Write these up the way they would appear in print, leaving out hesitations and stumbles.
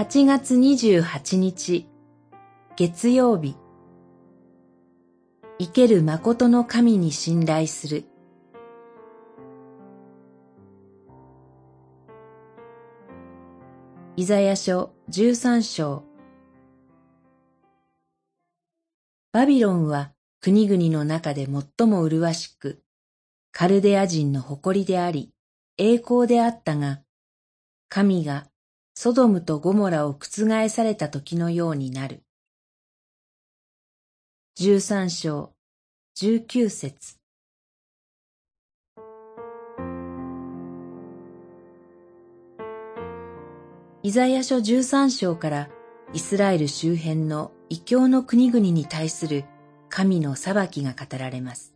8月28日月曜日、生ける誠の神に信頼する。イザヤ書13章。バビロンは国々の中で最も麗しく、カルデア人の誇りであり、栄光であったが、神がソドムとゴモラを覆された時のようになる。13章19節。イザヤ書13章からイスラエル周辺の異教の国々に対する神の裁きが語られます。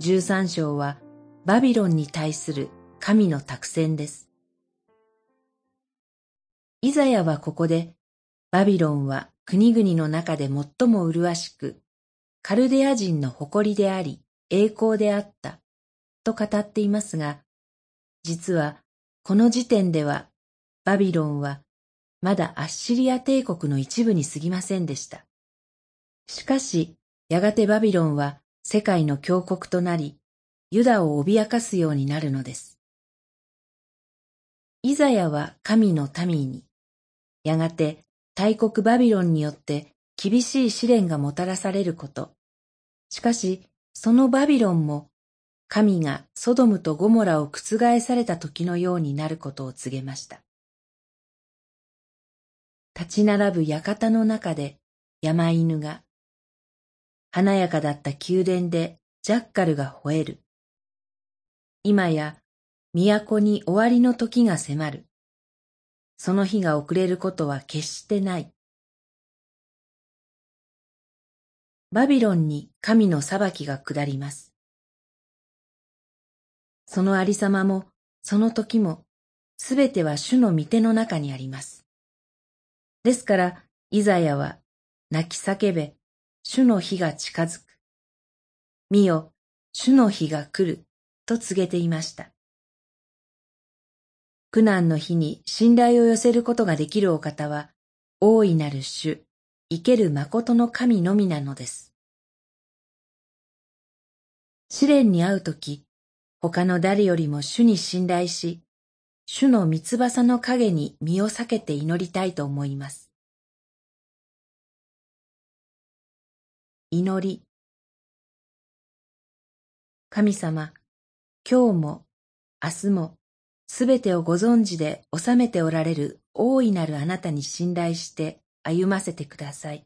13章はバビロンに対する神の託戦です。イザヤはここでバビロンは国々の中で最も麗しく、カルデア人の誇りであり栄光であったと語っていますが、実はこの時点ではバビロンはまだアッシリア帝国の一部に過ぎませんでした。しかし、やがてバビロンは世界の強国となり、ユダを脅かすようになるのです。イザヤは神の民に、やがて大国バビロンによって厳しい試練がもたらされること、しかし、そのバビロンも、神がソドムとゴモラを覆された時のようになることを告げました。立ち並ぶ館の中で山犬が、華やかだった宮殿でジャッカルが吠える。今や都に終わりの時が迫る。その日が遅れることは決してない。バビロンに神の裁きが下ります。そのありさまもその時もすべては主の御手の中にあります。ですから、イザヤは、泣き叫べ、主の日が近づく。見よ、主の日が来る、と告げていました。苦難の日に信頼を寄せることができるお方は、大いなる主、生ける誠の神のみなのです。試練に遭うとき、他の誰よりも主に信頼し、主の御翼の影に身を避けて祈りたいと思います。祈り。神様、今日も明日もすべてをご存知で収めておられる大いなるあなたに信頼して歩ませてください。